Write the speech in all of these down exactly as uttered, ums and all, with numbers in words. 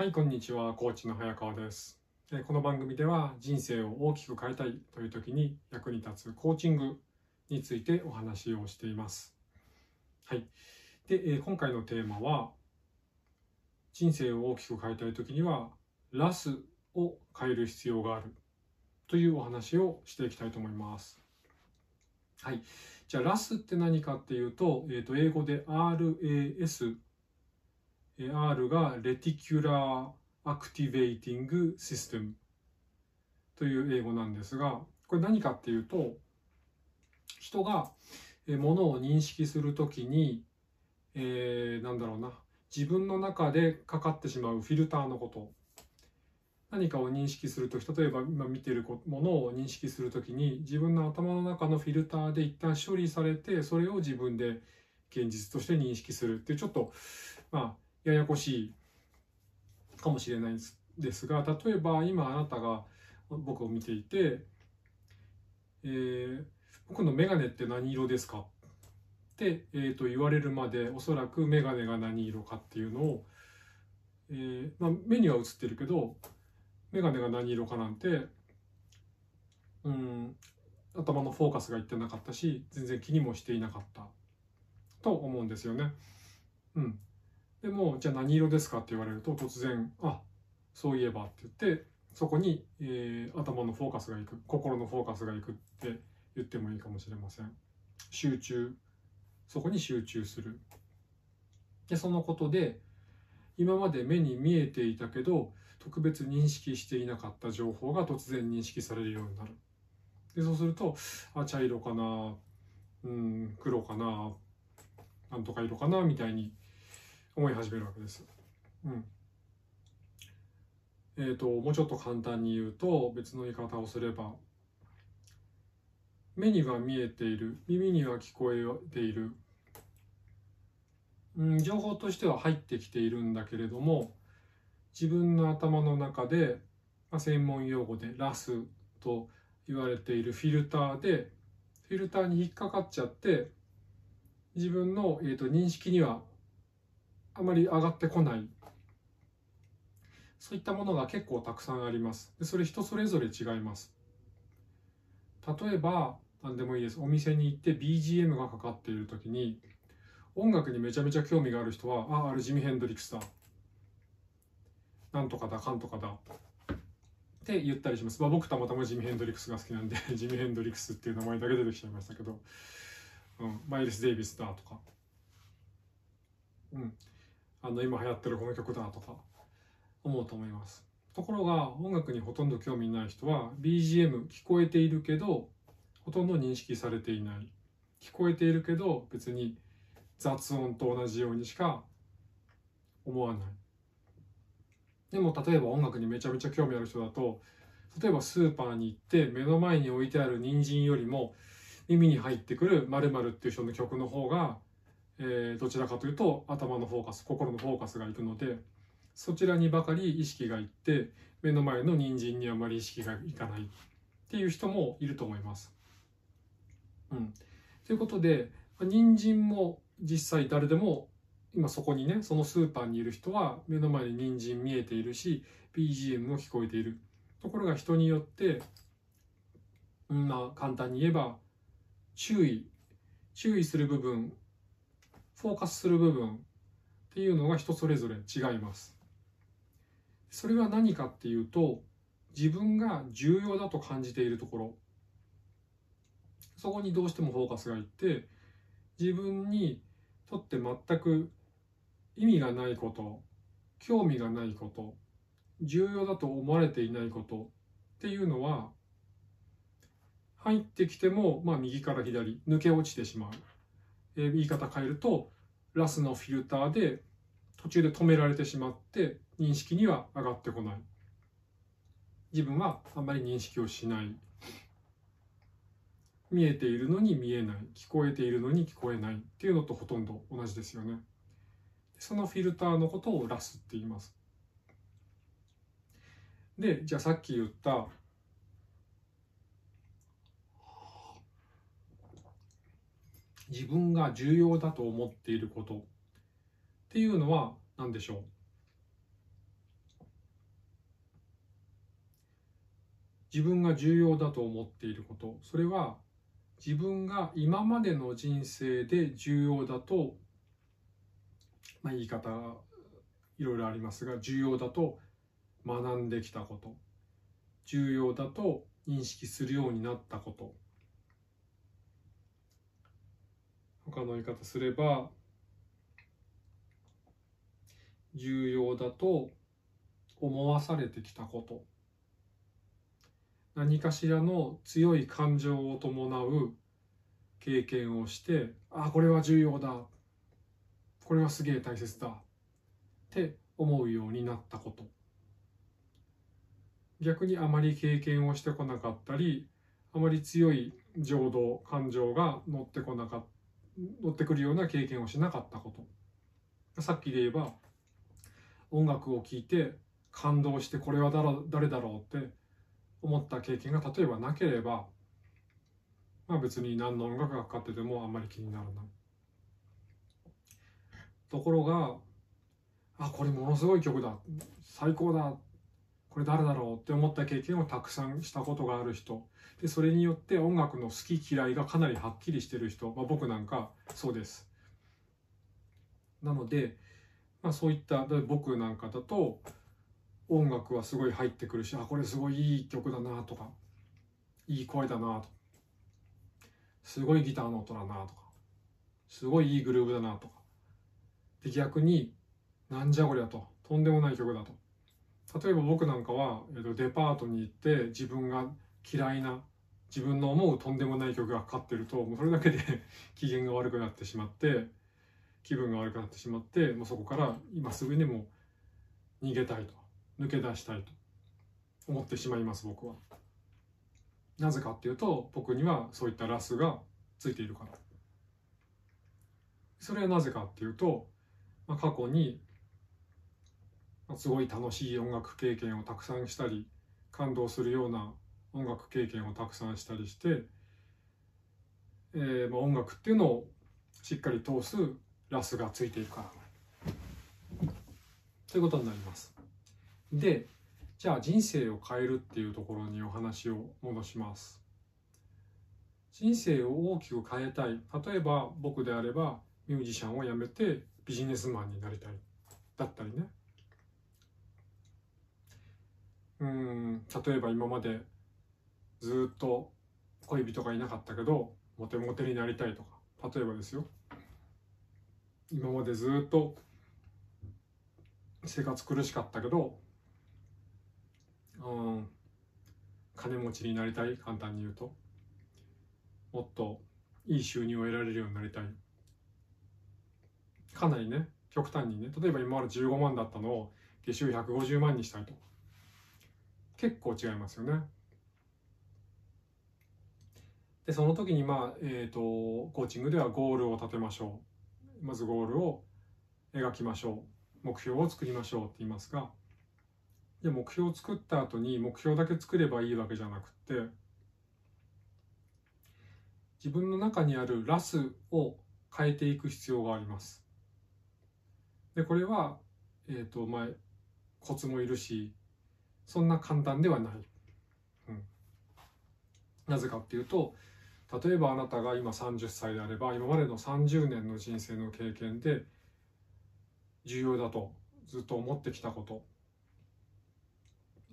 はい、こんにちは。コーチの早川です。この番組では人生を大きく変えたいという時に役に立つコーチングについてお話をしています。はい。で、今回のテーマは人生を大きく変えたい時には ラス を変える必要があるというお話をしていきたいと思います。はい。じゃあ ラス って何かっていうと、えーと、英語で ラス R がレティキュラーアクティベーティングシステムという英語なんですが、これ何かっていうと、人がものを認識するときに、えー、なんだろうな、自分の中でかかってしまうフィルターのこと、何かを認識するとき、例えば今見てるものを認識するときに自分の頭の中のフィルターで一旦処理されて、それを自分で現実として認識するっていう、ちょっとまあややこしいかもしれないですが、例えば今あなたが僕を見ていて、えー、僕の眼鏡って何色ですかって、えー、と言われるまで、おそらく眼鏡が何色かっていうのを、えーまあ、目には映ってるけど眼鏡が何色かなんて、うん、頭のフォーカスがいってなかったし、全然気にもしていなかったと思うんですよね。うんでも、じゃあ何色ですかって言われると、突然、あ、そういえばって言って、そこに、えー、頭のフォーカスがいく、心のフォーカスがいくって言ってもいいかもしれません。集中、そこに集中する。で、そのことで、今まで目に見えていたけど、特別認識していなかった情報が突然認識されるようになる。で、そうすると、あ、茶色かな、うん、黒かな、なんとか色かな、みたいに思い始めるわけです。うん。えーと、もうちょっと簡単に言うと、別の言い方をすれば、目には見えている、耳には聞こえている、うん、情報としては入ってきているんだけれども、自分の頭の中で、まあ、専門用語で ラス と言われているフィルターで、フィルターに引っかかっちゃって、自分の、えーと、認識にはあまり上がってこない、そういったものが結構たくさんあります。でそれ人それぞれ違います。例えば何でもいいです。お店に行って ビージーエム がかかっている時に、音楽にめちゃめちゃ興味がある人は、ああ、あれジミヘンドリックスだ、なんとかだかんとかだって言ったりします。まあ、僕たまたまジミヘンドリックスが好きなんでジミヘンドリックスっていう名前だけ出てきちゃいましたけど、うん、マイルス・デイビスだとか、うんあの今流行ってるこの曲だとか思うと思います。ところが音楽にほとんど興味ない人は ビージーエム 聞こえているけどほとんど認識されていない、聞こえているけど別に雑音と同じようにしか思わない。でも例えば音楽にめちゃめちゃ興味ある人だと、例えばスーパーに行って目の前に置いてある人参よりも耳に入ってくる〇〇っていう人の曲の方がえー、どちらかというと頭のフォーカス、心のフォーカスがいくので、そちらにばかり意識がいって、目の前の人参にあまり意識がいかないっていう人もいると思います。うん、ということで人参も実際誰でも今そこにね、そのスーパーにいる人は目の前に人参見えているし ビージーエム も聞こえている。ところが人によって、うん、まあ簡単に言えば注意注意する部分、フォーカスする部分っていうのが人それぞれ違います。それは何かっていうと、自分が重要だと感じているところ、そこにどうしてもフォーカスがいって、自分にとって全く意味がないこと、興味がないこと、重要だと思われていないことっていうのは入ってきても、まあ、右から左抜け落ちてしまう。言い方変えると、ラス のフィルターで途中で止められてしまって認識には上がってこない、自分はあんまり認識をしない、見えているのに見えない、聞こえているのに聞こえないっていうのとほとんど同じですよね。そのフィルターのことをラスって言います。で、じゃあさっき言った自分が重要だと思っていることっていうのは何でしょう。自分が重要だと思っていること、それは自分が今までの人生で重要だと、まあ、言い方いろいろありますが、重要だと学んできたこと、重要だと認識するようになったこと、他の言い方すれば重要だと思わされてきたこと、何かしらの強い感情を伴う経験をして、あ、これは重要だ、これはすげえ大切だって思うようになったこと、逆にあまり経験をしてこなかったり、あまり強い情動感情が乗ってこなか乗ってくるような経験をしなかったこと、さっきで言えば音楽を聴いて感動して、これは誰だろうって思った経験が例えばなければ、まあ別に何の音楽がかかっててもあんまり気にならない。ところが、あ、これものすごい曲だ、最高だ、これ誰だろうって思った経験をたくさんしたことがある人で、それによって音楽の好き嫌いがかなりはっきりしてる人、まあ、僕なんかそうです。なので、まあ、そういった僕なんかだと音楽はすごい入ってくるし、あ、これすごいいい曲だなとか、いい声だなとか、すごいギターの音だなとか、すごいいいグルーブだなとか、で逆になんじゃこりゃと、とんでもない曲だと。例えば僕なんかは、えっと、デパートに行って自分が嫌いな、自分の思うとんでもない曲がかかってると、もうそれだけで機嫌が悪くなってしまって、気分が悪くなってしまって、もうそこから今すぐにもう逃げたいと、抜け出したいと思ってしまいます、僕は。なぜかっていうと、僕にはそういったラスがついているから。それはなぜかっていうと、まあ、過去にすごい楽しい音楽経験をたくさんしたり、感動するような音楽経験をたくさんしたりして、えー、まあ音楽っていうのをしっかり通すラスがついているからということになります。で、じゃあ人生を変えるっていうところにお話を戻します。人生を大きく変えたい、例えば僕であればミュージシャンを辞めてビジネスマンになりたいだったりね、うーん例えば今までずっと恋人がいなかったけどモテモテになりたいとか、例えばですよ、今までずっと生活苦しかったけど、うん、金持ちになりたい、簡単に言うともっといい収入を得られるようになりたい、かなりね極端にね、例えば今までじゅうごまんだったのを月収ひゃくごじゅうまんにしたいと、結構違いますよね。でその時にまあ、えーと、コーチングではゴールを立てましょう、まずゴールを描きましょう、目標を作りましょうって言いますが、で目標を作った後に目標だけ作ればいいわけじゃなくて、自分の中にあるラスを変えていく必要があります。でこれは、えーとまあ、コツもいるし、そんな簡単ではない、うん、なぜかっていうと、例えばあなたが今さんじゅっさいであれば、今までのさんじゅうねんの人生の経験で重要だとずっと思ってきたこと、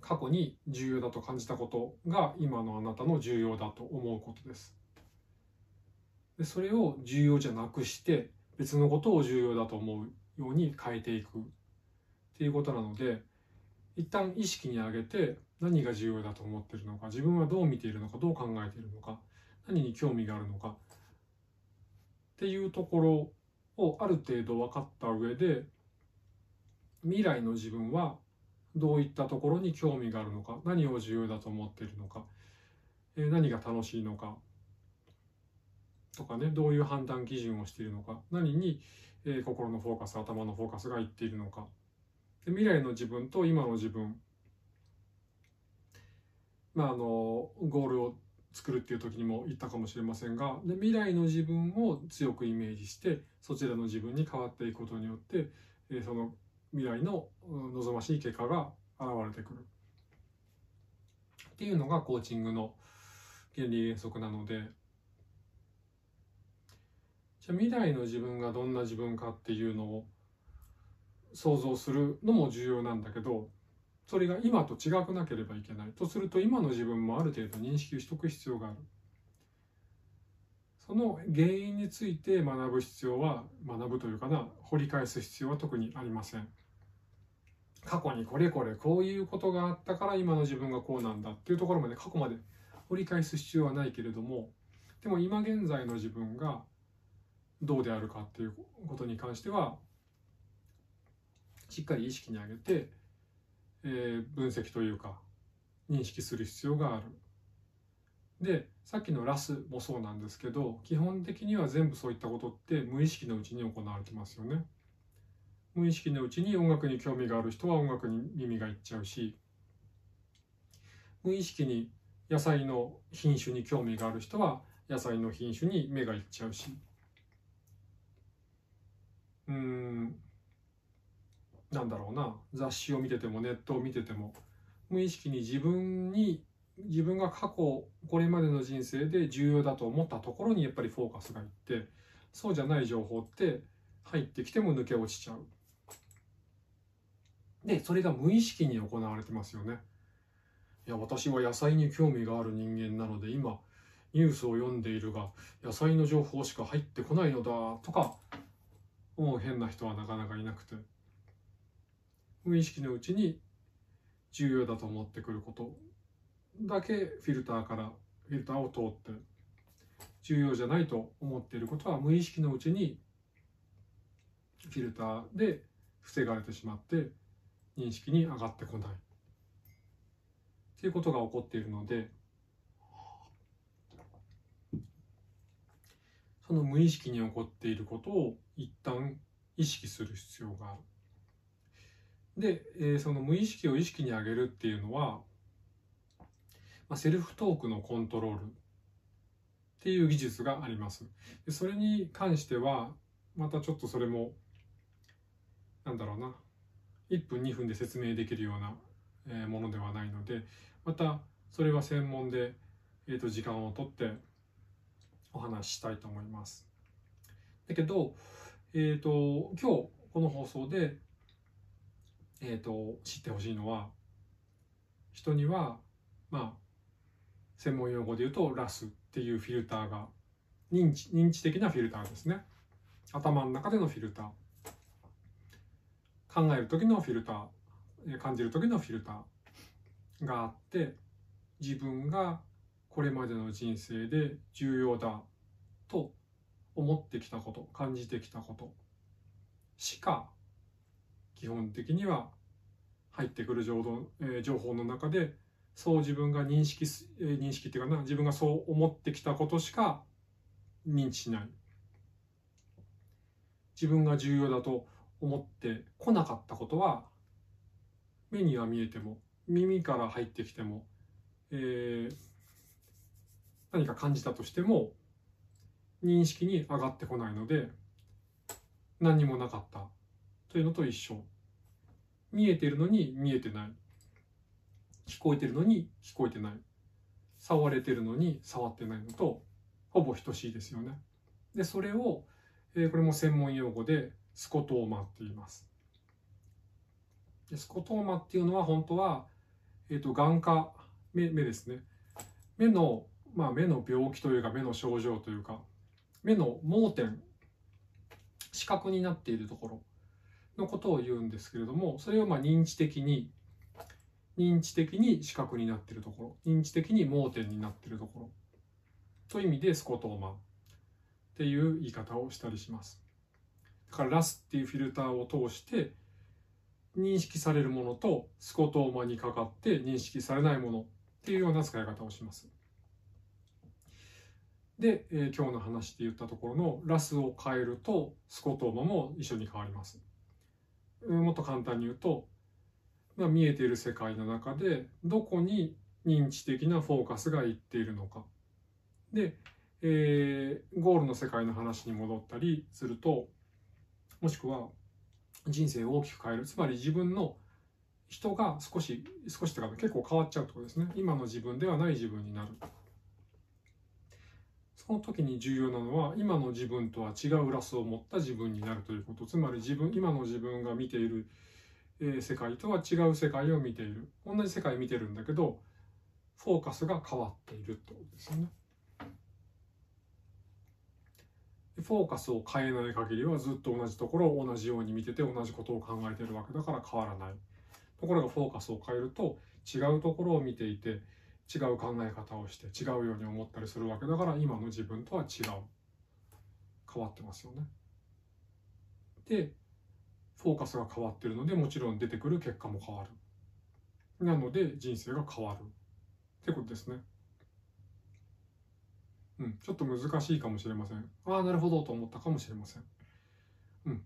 過去に重要だと感じたことが今のあなたの重要だと思うことです。で、それを重要じゃなくして別のことを重要だと思うように変えていくっていうことなので、一旦意識に上げて何が重要だと思っているのか、自分はどう見ているのか、どう考えているのか、何に興味があるのかっていうところをある程度分かった上で、未来の自分はどういったところに興味があるのか、何を重要だと思っているのか、何が楽しいのかとかね、どういう判断基準をしているのか、何に心のフォーカス、頭のフォーカスがいっているのか、で未来の自分と今の自分、まああのゴールを作るっていう時にも言ったかもしれませんが、で未来の自分を強くイメージしてそちらの自分に変わっていくことによって、その未来の望ましい結果が現れてくるっていうのがコーチングの原理原則なので、じゃあ未来の自分がどんな自分かっていうのを想像するのも重要なんだけど、それが今と違くなければいけないとすると、今の自分もある程度認識をしとく必要がある。その原因について学ぶ必要は、学ぶというかな、掘り返す必要は特にありません。過去にこれこれこういうことがあったから今の自分がこうなんだっていうところまで、過去まで掘り返す必要はないけれども、でも今現在の自分がどうであるかっていうことに関してはしっかり意識に上げて、えー、分析というか認識する必要がある。で、さっきの ラス もそうなんですけど、基本的には全部そういったことって無意識のうちに行われてますよね。無意識のうちに音楽に興味がある人は音楽に耳がいっちゃうし、無意識に野菜の品種に興味がある人は野菜の品種に目がいっちゃうし、うーん、なんだろうな、雑誌を見ててもネットを見てても、無意識に自分に自分が過去これまでの人生で重要だと思ったところにやっぱりフォーカスがいって、そうじゃない情報って入ってきても抜け落ちちゃう。で、それが無意識に行われてますよね。いや、私は野菜に興味がある人間なので今ニュースを読んでいるが野菜の情報しか入ってこないのだとか、もう変な人はなかなかいなくて、無意識のうちに重要だと思ってくることだけフィルターからフィルターを通って、重要じゃないと思っていることは無意識のうちにフィルターで防がれてしまって認識に上がってこないっていうことが起こっているので、その無意識に起こっていることを一旦意識する必要がある。で、その無意識を意識に上げるっていうのは、セルフトークのコントロールっていう技術があります。それに関してはまたちょっとそれもなんだろうな、いっぷんにふんで説明できるようなものではないので、またそれは専門で、えーと、時間をとってお話ししたいと思います。だけど、えーと、今日この放送で、えーと、知ってほしいのは、人にはまあ専門用語で言うと ラス っていうフィルターが、認知、認知的なフィルターですね。頭の中でのフィルター、考える時のフィルター、感じる時のフィルターがあって、自分がこれまでの人生で重要だと思ってきたこと、感じてきたことしか基本的には入ってくる情報の中で、そう自分が認識す、認識っていうかな、自分がそう思ってきたことしか認知しない。自分が重要だと思ってこなかったことは、目には見えても、耳から入ってきても、えー、何か感じたとしても、認識に上がってこないので、何にもなかったというのと一緒。見えてるのに見えてない。聞こえてるのに聞こえてない、触れてるのに触ってないのとほぼ等しいですよね。で、それを、えー、これも専門用語でスコトーマって言います。で、スコトーマっていうのは本当は、えー、と眼科、 目, 目ですね目の、まあ、目の病気というか目の症状というか、目の盲点、視覚になっているところのことを言うんですけれども、それをまあ認知的に認知的に視覚になっているところ、認知的に盲点になっているところという意味でスコトーマっていう言い方をしたりします。だから ラス っていうフィルターを通して認識されるものと、スコトーマにかかって認識されないものっていうような使い方をします。で、えー、今日の話で言ったところの ラス を変えるとスコトーマも一緒に変わります。もっと簡単に言うと、まあ、見えている世界の中でどこに認知的なフォーカスがいっているのかで、えー、ゴールの世界の話に戻ったりすると、もしくは人生を大きく変える、つまり自分の人が少し少しとか結構変わっちゃうところですね。今の自分ではない自分になる。その時に重要なのは、今の自分とは違うラスを持った自分になるということ。つまり自分、今の自分が見ている世界とは違う世界を見ている。同じ世界見てるんだけどフォーカスが変わっているってことですよね。フォーカスを変えない限りはずっと同じところを同じように見てて、同じことを考えているわけだから変わらない。ところがフォーカスを変えると違うところを見ていて、違う考え方をして違うように思ったりするわけだから、今の自分とは違う。変わってますよね。で、フォーカスが変わっているので、もちろん出てくる結果も変わる。なので人生が変わるってことですね。うん、ちょっと難しいかもしれません。ああ、なるほどと思ったかもしれません。うん、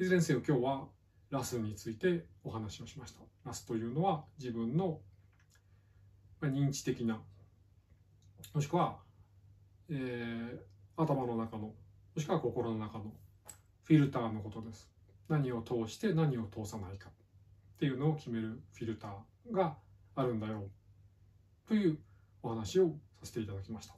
いずれにせよ今日はラスについてお話をしました。ラスというのは自分の認知的な、もしくは、えー、頭の中の、もしくは心の中のフィルターのことです。何を通して何を通さないかっていうのを決めるフィルターがあるんだよというお話をさせていただきました。